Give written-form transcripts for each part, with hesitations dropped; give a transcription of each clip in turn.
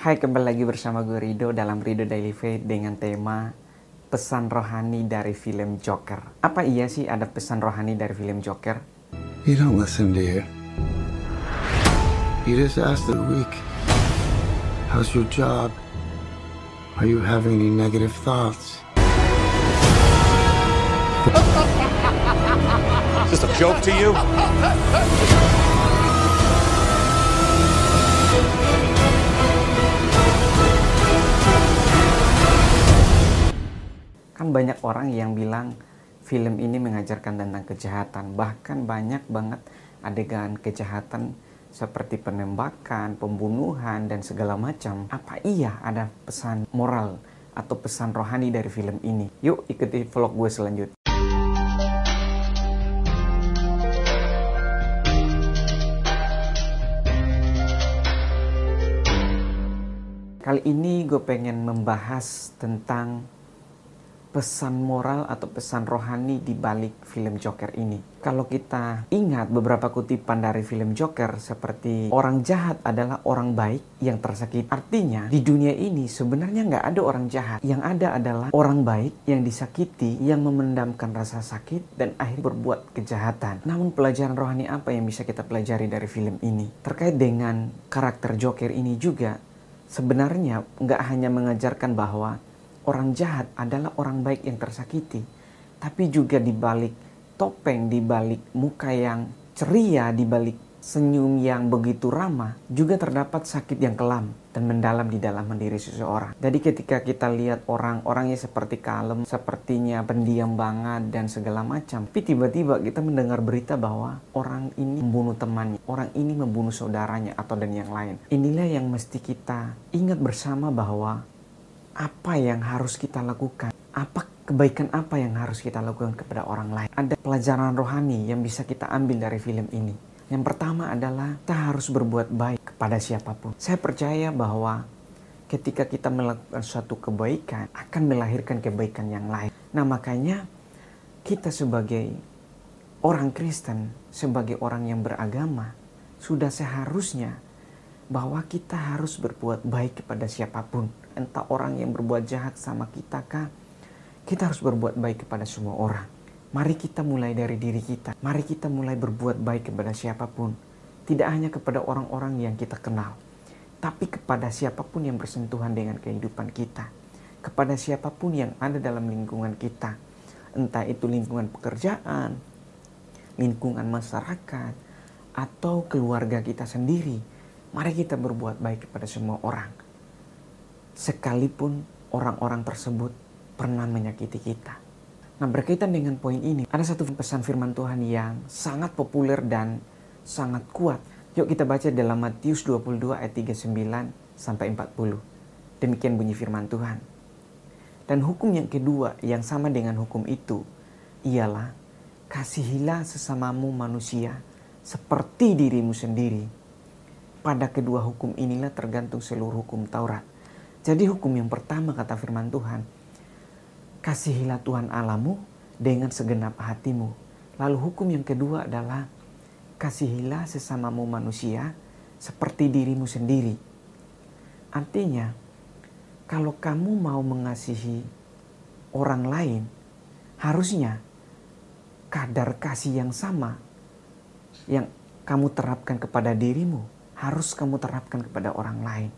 Hai, kembali lagi bersama gue Rido dalam Rido Daily Fade dengan tema pesan rohani dari film Joker. Apa iya sih ada pesan rohani dari film Joker? You don't listen, dear. You just ask the week. How's your job? Are you having any negative thoughts? Is this a joke to you? Banyak orang yang bilang film ini mengajarkan tentang kejahatan, bahkan banyak banget adegan kejahatan seperti penembakan, pembunuhan, dan segala macam. Apa iya ada pesan moral atau pesan rohani dari film ini? Yuk ikuti vlog gue selanjutnya. Kali ini gue pengen membahas tentang pesan moral atau pesan rohani di balik film Joker ini. Kalau kita ingat beberapa kutipan dari film Joker, seperti orang jahat adalah orang baik yang tersakiti. Artinya di dunia ini sebenarnya nggak ada orang jahat. Yang ada adalah orang baik yang disakiti, yang memendamkan rasa sakit dan akhirnya berbuat kejahatan. Namun pelajaran rohani apa yang bisa kita pelajari dari film ini? Terkait dengan karakter Joker ini juga, sebenarnya nggak hanya mengajarkan bahwa orang jahat adalah orang baik yang tersakiti, tapi juga di balik topeng, di balik muka yang ceria, di balik senyum yang begitu ramah, juga terdapat sakit yang kelam dan mendalam di dalam diri seseorang. Jadi ketika kita lihat orang-orangnya seperti kalem, sepertinya pendiam banget dan segala macam, tapi tiba-tiba kita mendengar berita bahwa orang ini membunuh temannya, orang ini membunuh saudaranya atau dan yang lain. Inilah yang mesti kita ingat bersama bahwa apa yang harus kita lakukan, kebaikan apa yang harus kita lakukan kepada orang lain. Ada pelajaran rohani yang bisa kita ambil dari film ini. Yang pertama adalah kita harus berbuat baik kepada siapapun. Saya percaya bahwa ketika kita melakukan suatu kebaikan akan melahirkan kebaikan yang lain. Nah, makanya kita sebagai orang Kristen, sebagai orang yang beragama, sudah seharusnya bahwa kita harus berbuat baik kepada siapapun. Entah orang yang berbuat jahat sama kita kah, kita harus berbuat baik kepada semua orang. Mari kita mulai dari diri kita. Mari kita mulai berbuat baik kepada siapapun. Tidak hanya kepada orang-orang yang kita kenal, tapi kepada siapapun yang bersentuhan dengan kehidupan kita. Kepada siapapun yang ada dalam lingkungan kita. Entah itu lingkungan pekerjaan, lingkungan masyarakat, atau keluarga kita sendiri. Mari kita berbuat baik kepada semua orang, sekalipun orang-orang tersebut pernah menyakiti kita. Nah, berkaitan dengan poin ini, ada satu pesan firman Tuhan yang sangat populer dan sangat kuat. Yuk kita baca dalam Matius 22 ayat 39-40. Demikian bunyi firman Tuhan. Dan hukum yang kedua yang sama dengan hukum itu ialah kasihilah sesamamu manusia seperti dirimu sendiri. Pada kedua hukum inilah tergantung seluruh hukum Taurat. Jadi hukum yang pertama, kata firman Tuhan, kasihilah Tuhan Allahmu dengan segenap hatimu. Lalu hukum yang kedua adalah kasihilah sesamamu manusia seperti dirimu sendiri. Artinya, kalau kamu mau mengasihi orang lain, harusnya kadar kasih yang sama yang kamu terapkan kepada dirimu, harus kamu terapkan kepada orang lain.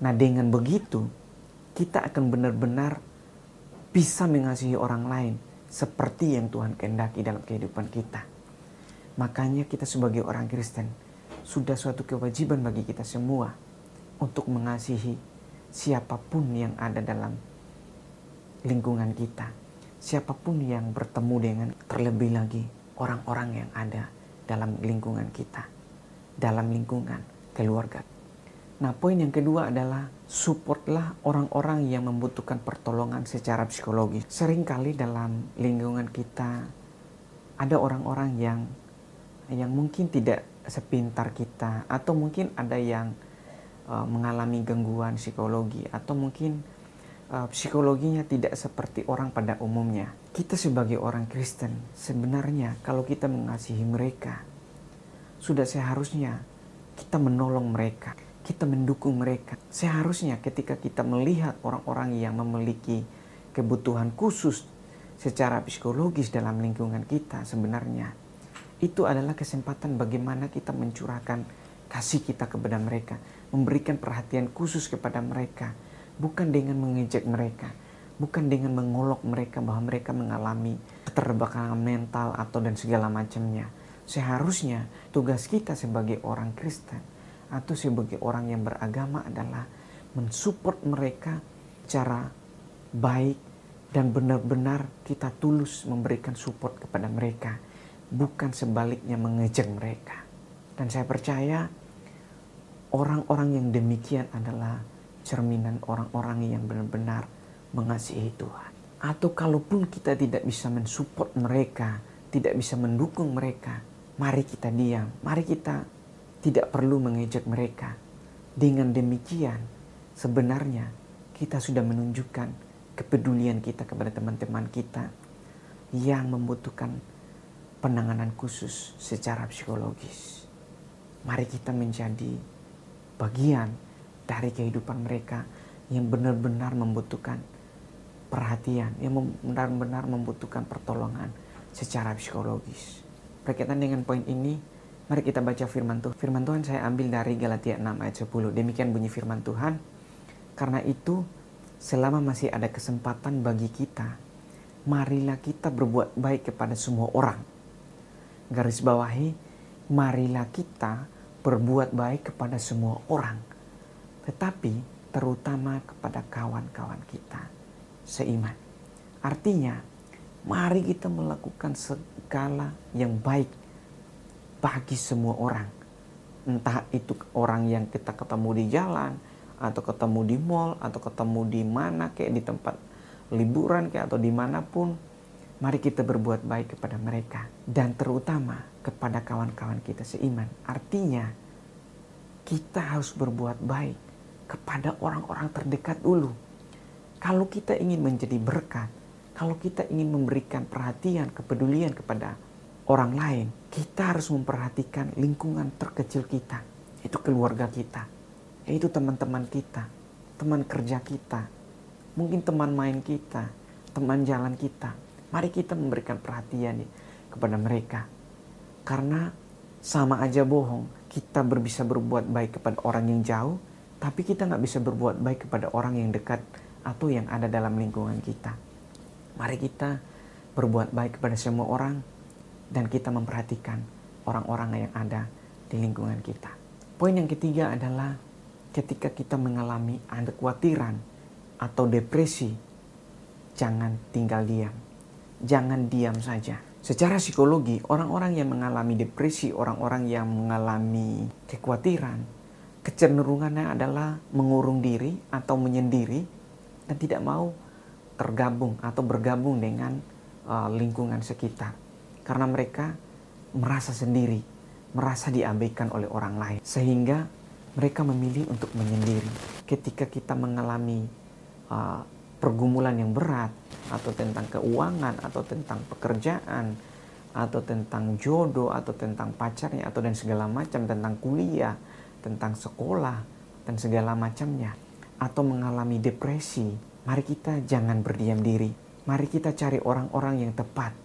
Nah, dengan begitu kita akan benar-benar bisa mengasihi orang lain seperti yang Tuhan kehendaki dalam kehidupan kita. Makanya kita sebagai orang Kristen, sudah suatu kewajiban bagi kita semua untuk mengasihi siapapun yang ada dalam lingkungan kita. Siapapun yang bertemu dengan, terlebih lagi orang-orang yang ada dalam lingkungan kita, dalam lingkungan keluarga. Nah, poin yang kedua adalah supportlah orang-orang yang membutuhkan pertolongan secara psikologis. Seringkali dalam lingkungan kita ada orang-orang yang mungkin tidak sepintar kita, atau mungkin ada yang mengalami gangguan psikologi, atau mungkin psikologinya tidak seperti orang pada umumnya. Kita sebagai orang Kristen sebenarnya kalau kita mengasihi mereka, sudah seharusnya kita menolong mereka. kita mendukung mereka. Seharusnya ketika kita melihat orang-orang yang memiliki kebutuhan khusus secara psikologis dalam lingkungan kita, sebenarnya itu adalah kesempatan bagaimana kita mencurahkan kasih kita kepada mereka, memberikan perhatian khusus kepada mereka, bukan dengan mengejek mereka, bukan dengan mengolok mereka bahwa mereka mengalami keterbelakangan mental atau dan segala macamnya. Seharusnya tugas kita sebagai orang Kristen atau sebagai orang yang beragama adalah mensupport mereka secara baik dan benar-benar kita tulus memberikan support kepada mereka, bukan sebaliknya mengejek mereka. Dan saya percaya orang-orang yang demikian adalah cerminan orang-orang yang benar-benar mengasihi Tuhan. Atau kalaupun kita tidak bisa mensupport mereka, tidak bisa mendukung mereka, mari kita diam, mari kita tidak perlu mengejek mereka. Dengan demikian, sebenarnya kita sudah menunjukkan kepedulian kita kepada teman-teman kita yang membutuhkan penanganan khusus secara psikologis. Mari kita menjadi bagian dari kehidupan mereka yang benar-benar membutuhkan perhatian, yang benar-benar membutuhkan pertolongan secara psikologis. Berkaitan dengan poin ini, mari kita baca firman Tuhan. Firman Tuhan saya ambil dari Galatia 6 ayat 10. Demikian bunyi firman Tuhan. Karena itu, selama masih ada kesempatan bagi kita, marilah kita berbuat baik kepada semua orang. Garis bawahi, marilah kita berbuat baik kepada semua orang. Tetapi, terutama kepada kawan-kawan kita seiman. Artinya, mari kita melakukan segala yang baik bagi semua orang, entah itu orang yang kita ketemu di jalan, atau ketemu di mall, atau ketemu di mana, kayak di tempat liburan, kayak atau dimanapun, mari kita berbuat baik kepada mereka, dan terutama kepada kawan-kawan kita seiman. Artinya, kita harus berbuat baik kepada orang-orang terdekat dulu. Kalau kita ingin menjadi berkat, kalau kita ingin memberikan perhatian, kepedulian kepada orang lain, kita harus memperhatikan lingkungan terkecil kita, itu keluarga kita, itu teman-teman kita, teman kerja kita, mungkin teman main kita, teman jalan kita. Mari kita memberikan perhatian kepada mereka, karena sama aja bohong, kita bisa berbuat baik kepada orang yang jauh, tapi kita nggak bisa berbuat baik kepada orang yang dekat atau yang ada dalam lingkungan kita. Mari kita berbuat baik kepada semua orang, dan kita memperhatikan orang-orang yang ada di lingkungan kita. Poin yang ketiga adalah ketika kita mengalami kekhawatiran atau depresi, jangan tinggal diam. Jangan diam saja. Secara psikologi, orang-orang yang mengalami depresi, orang-orang yang mengalami kekhawatiran, kecenderungannya adalah mengurung diri atau menyendiri dan tidak mau tergabung atau bergabung dengan lingkungan sekitar. Karena mereka merasa sendiri, merasa diabaikan oleh orang lain. Sehingga mereka memilih untuk menyendiri. Ketika kita mengalami pergumulan yang berat, atau tentang keuangan, atau tentang pekerjaan, atau tentang jodoh, atau tentang pacarnya, atau dan segala macam, tentang kuliah, tentang sekolah, dan segala macamnya. Atau mengalami depresi, mari kita jangan berdiam diri. Mari kita cari orang-orang yang tepat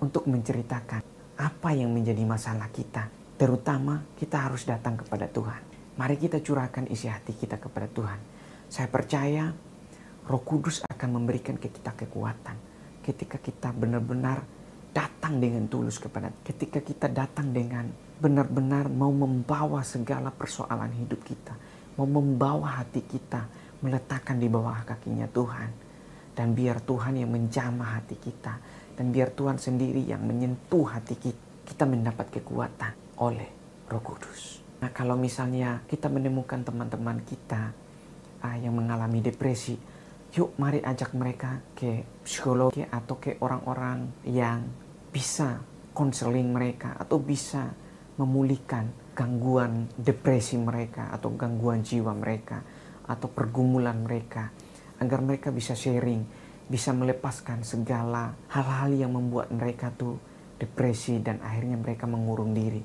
untuk menceritakan apa yang menjadi masalah kita. Terutama kita harus datang kepada Tuhan. Mari kita curahkan isi hati kita kepada Tuhan. Saya percaya Roh Kudus akan memberikan kita kekuatan ketika kita benar-benar datang dengan tulus kepada, ketika kita datang dengan benar-benar mau membawa segala persoalan hidup kita, mau membawa hati kita, meletakkan di bawah kakinya Tuhan. Dan biar Tuhan yang menjamah hati kita, dan biar Tuhan sendiri yang menyentuh hati kita, kita mendapat kekuatan oleh Roh Kudus. Nah, kalau misalnya kita menemukan teman-teman kita yang mengalami depresi, yuk mari ajak mereka ke psikolog atau ke orang-orang yang bisa konseling mereka atau bisa memulihkan gangguan depresi mereka atau gangguan jiwa mereka atau pergumulan mereka, agar mereka bisa sharing, bisa melepaskan segala hal-hal yang membuat mereka tuh depresi dan akhirnya mereka mengurung diri.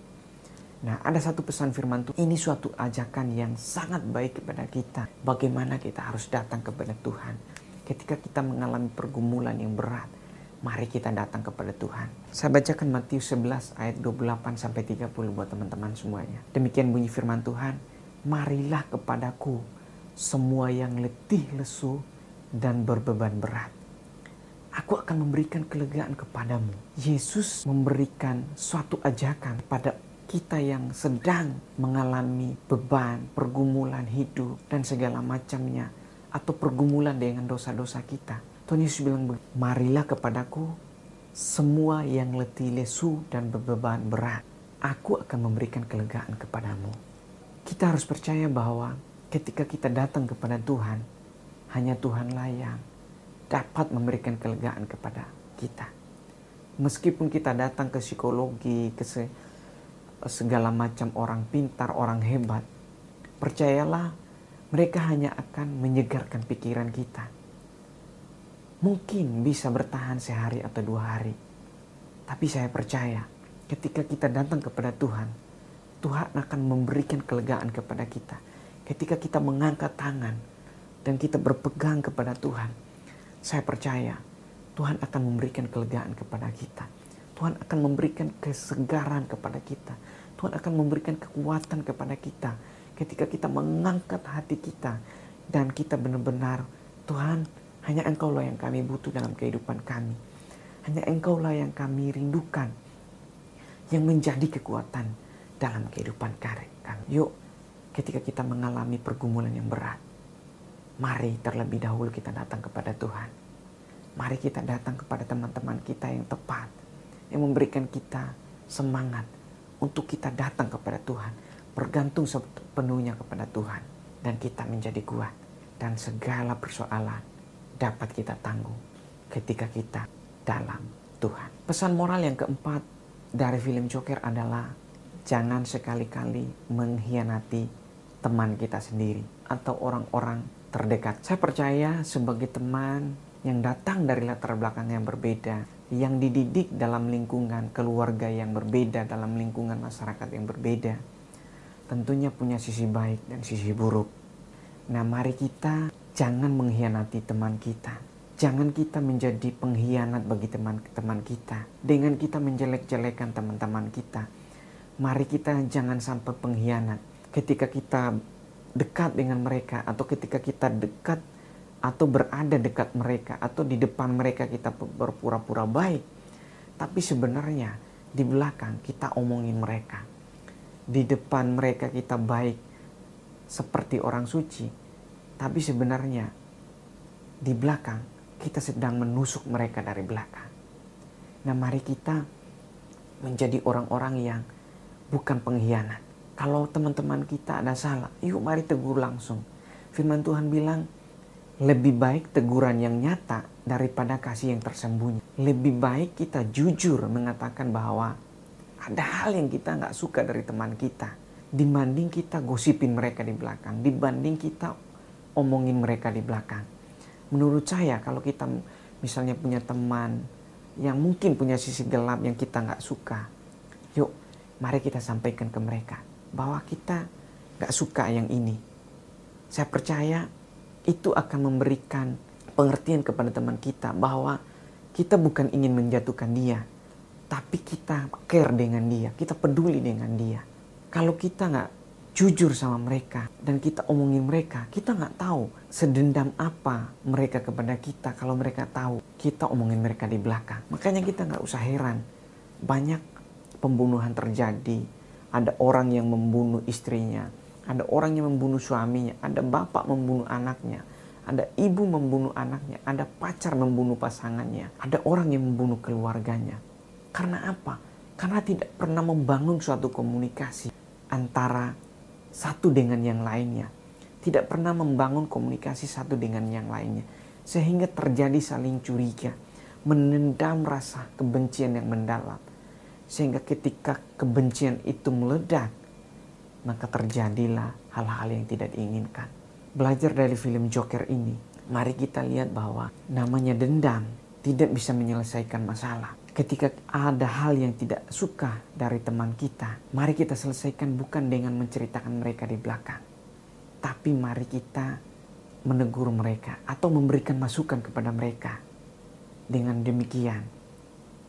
Nah, ada satu pesan firman Tuhan, ini suatu ajakan yang sangat baik kepada kita. Bagaimana kita harus datang kepada Tuhan. Ketika kita mengalami pergumulan yang berat, mari kita datang kepada Tuhan. Saya bacakan Matius 11 ayat 28-30 buat teman-teman semuanya. Demikian bunyi firman Tuhan, marilah kepadaku semua yang letih lesu dan berbeban berat. Aku akan memberikan kelegaan kepadamu. Yesus memberikan suatu ajakan pada kita yang sedang mengalami beban, pergumulan hidup, dan segala macamnya, atau pergumulan dengan dosa-dosa kita. Tuhan Yesus bilang, marilah kepadaku semua yang letih lesu dan berbeban berat. Aku akan memberikan kelegaan kepadamu. Kita harus percaya bahwa ketika kita datang kepada Tuhan, hanya Tuhanlah yang dapat memberikan kelegaan kepada kita. Meskipun kita datang ke psikologi, ke segala macam orang pintar, orang hebat, percayalah mereka hanya akan menyegarkan pikiran kita. Mungkin bisa bertahan sehari atau 2 hari. Tapi saya percaya ketika kita datang kepada Tuhan, Tuhan akan memberikan kelegaan kepada kita. Ketika kita mengangkat tangan dan kita berpegang kepada Tuhan, saya percaya Tuhan akan memberikan kelegaan kepada kita. Tuhan akan memberikan kesegaran kepada kita. Tuhan akan memberikan kekuatan kepada kita. Ketika kita mengangkat hati kita dan kita benar-benar, Tuhan, hanya Engkaulah yang kami butuh dalam kehidupan kami. Hanya Engkaulah yang kami rindukan, yang menjadi kekuatan dalam kehidupan kami. Yuk, ketika kita mengalami pergumulan yang berat, mari terlebih dahulu kita datang kepada Tuhan. Mari kita datang kepada teman-teman kita yang tepat, yang memberikan kita semangat untuk kita datang kepada Tuhan, bergantung sepenuhnya kepada Tuhan, dan kita menjadi kuat, dan segala persoalan dapat kita tanggung ketika kita dalam Tuhan. Pesan moral yang keempat dari film Joker adalah jangan sekali-kali mengkhianati teman kita sendiri atau orang-orang terdekat. Saya percaya sebagai teman yang datang dari latar belakang yang berbeda, yang dididik dalam lingkungan keluarga yang berbeda, dalam lingkungan masyarakat yang berbeda, tentunya punya sisi baik dan sisi buruk. Nah, mari kita jangan mengkhianati teman kita. Jangan kita menjadi pengkhianat bagi teman-teman kita dengan kita menjelek-jelekan teman-teman kita. Mari kita jangan sampai pengkhianat. Ketika kita dekat dengan mereka, atau ketika kita dekat atau berada dekat mereka, atau di depan mereka kita berpura-pura baik, tapi sebenarnya di belakang kita omongin mereka. Di depan mereka kita baik seperti orang suci, tapi sebenarnya di belakang kita sedang menusuk mereka dari belakang. Nah, mari kita menjadi orang-orang yang bukan pengkhianat. Kalau teman-teman kita ada salah, yuk mari tegur langsung. Firman Tuhan bilang, lebih baik teguran yang nyata daripada kasih yang tersembunyi. Lebih baik kita jujur mengatakan bahwa ada hal yang kita nggak suka dari teman kita, dibanding kita gosipin mereka di belakang, dibanding kita omongin mereka di belakang. Menurut saya, kalau kita misalnya punya teman yang mungkin punya sisi gelap yang kita nggak suka, yuk mari kita sampaikan ke mereka bahwa kita nggak suka yang ini. Saya percaya itu akan memberikan pengertian kepada teman kita bahwa kita bukan ingin menjatuhkan dia, tapi kita care dengan dia, kita peduli dengan dia. Kalau kita nggak jujur sama mereka dan kita omongin mereka, kita nggak tahu sedendam apa mereka kepada kita kalau mereka tahu kita omongin mereka di belakang. Makanya kita nggak usah heran, banyak pembunuhan terjadi, ada orang yang membunuh istrinya, ada orang yang membunuh suaminya, ada bapak membunuh anaknya, ada ibu membunuh anaknya, ada pacar membunuh pasangannya, ada orang yang membunuh keluarganya. Karena apa? Karena tidak pernah membangun suatu komunikasi antara satu dengan yang lainnya. Tidak pernah membangun komunikasi satu dengan yang lainnya. Sehingga terjadi saling curiga, menendam rasa kebencian yang mendalam. Sehingga ketika kebencian itu meledak, maka terjadilah hal-hal yang tidak diinginkan. Belajar dari film Joker ini, mari kita lihat bahwa namanya dendam tidak bisa menyelesaikan masalah. Ketika ada hal yang tidak suka dari teman kita, mari kita selesaikan bukan dengan menceritakan mereka di belakang. Tapi mari kita menegur mereka atau memberikan masukan kepada mereka. Dengan demikian,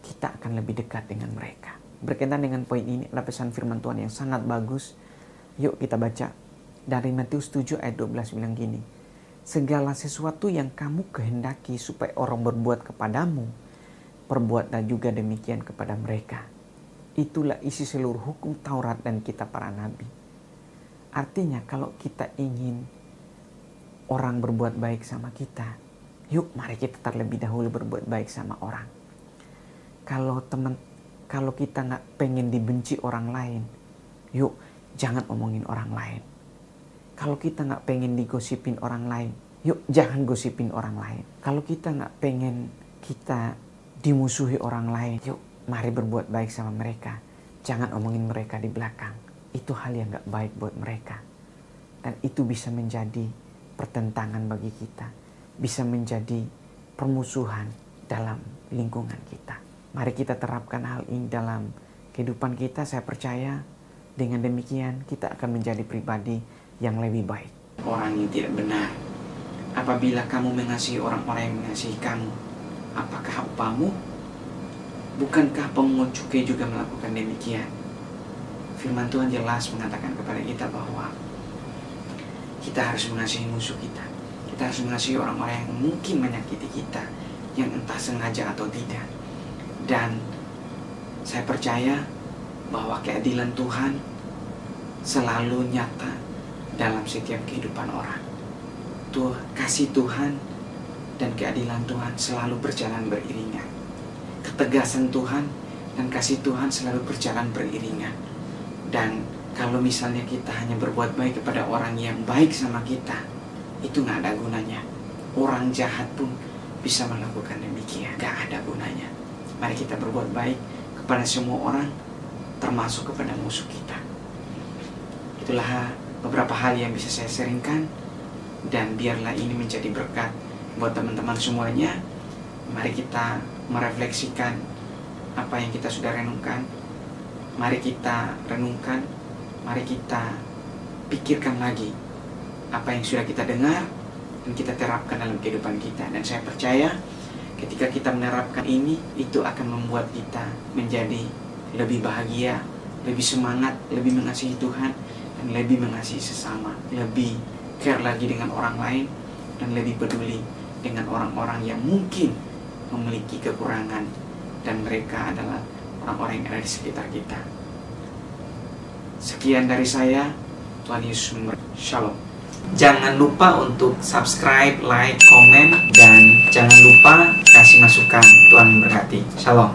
kita akan lebih dekat dengan mereka. Berkaitan dengan poin ini adalah pesan firman Tuhan yang sangat bagus. Yuk kita baca. Dari Matius 7 ayat 12 bilang gini. Segala sesuatu yang kamu kehendaki supaya orang berbuat kepadamu, perbuatlah juga demikian kepada mereka. Itulah isi seluruh hukum Taurat dan kitab para nabi. Artinya kalau kita ingin orang berbuat baik sama kita, yuk mari kita terlebih dahulu berbuat baik sama orang. Kalau kita nggak pengen dibenci orang lain, yuk jangan omongin orang lain. Kalau kita nggak pengen digosipin orang lain, yuk jangan gosipin orang lain. Kalau kita nggak pengen kita dimusuhi orang lain, yuk mari berbuat baik sama mereka. Jangan omongin mereka di belakang. Itu hal yang gak baik buat mereka. Dan itu bisa menjadi pertentangan bagi kita. Bisa menjadi permusuhan dalam lingkungan kita. Mari kita terapkan hal ini dalam kehidupan kita. Saya percaya dengan demikian kita akan menjadi pribadi yang lebih baik. Orang yang tidak benar. Apabila kamu mengasihi orang-orang yang mengasihi kamu, apakah upamu? Bukankah pemungut cukai juga melakukan demikian? Firman Tuhan jelas mengatakan kepada kita bahwa kita harus mengasihi musuh kita. Kita harus mengasihi orang-orang yang mungkin menyakiti kita, yang entah sengaja atau tidak. Dan saya percaya bahwa keadilan Tuhan selalu nyata dalam setiap kehidupan orang. Tuh, kasih Tuhan dan keadilan Tuhan selalu berjalan beriringan. Ketegasan Tuhan dan kasih Tuhan selalu berjalan beriringan. Dan kalau misalnya kita hanya berbuat baik kepada orang yang baik sama kita, itu gak ada gunanya. Orang jahat pun bisa melakukan demikian. Gak ada gunanya. Mari kita berbuat baik kepada semua orang, termasuk kepada musuh kita. Itulah beberapa hal yang bisa saya sharingkan. Dan biarlah ini menjadi berkat buat teman-teman semuanya. Mari kita merefleksikan apa yang kita sudah renungkan. Mari kita renungkan, mari kita pikirkan lagi apa yang sudah kita dengar dan kita terapkan dalam kehidupan kita. Dan saya percaya ketika kita menerapkan ini, itu akan membuat kita menjadi lebih bahagia, lebih semangat, lebih mengasihi Tuhan, dan lebih mengasihi sesama, lebih care lagi dengan orang lain, dan lebih peduli dengan orang-orang yang mungkin memiliki kekurangan dan mereka adalah orang-orang yang ada di sekitar kita. Sekian dari saya, Tuhan Yesus memberkati. Shalom. Jangan lupa untuk subscribe, like, komen, dan jangan lupa kasih masukan. Tuhan memberkati. Shalom.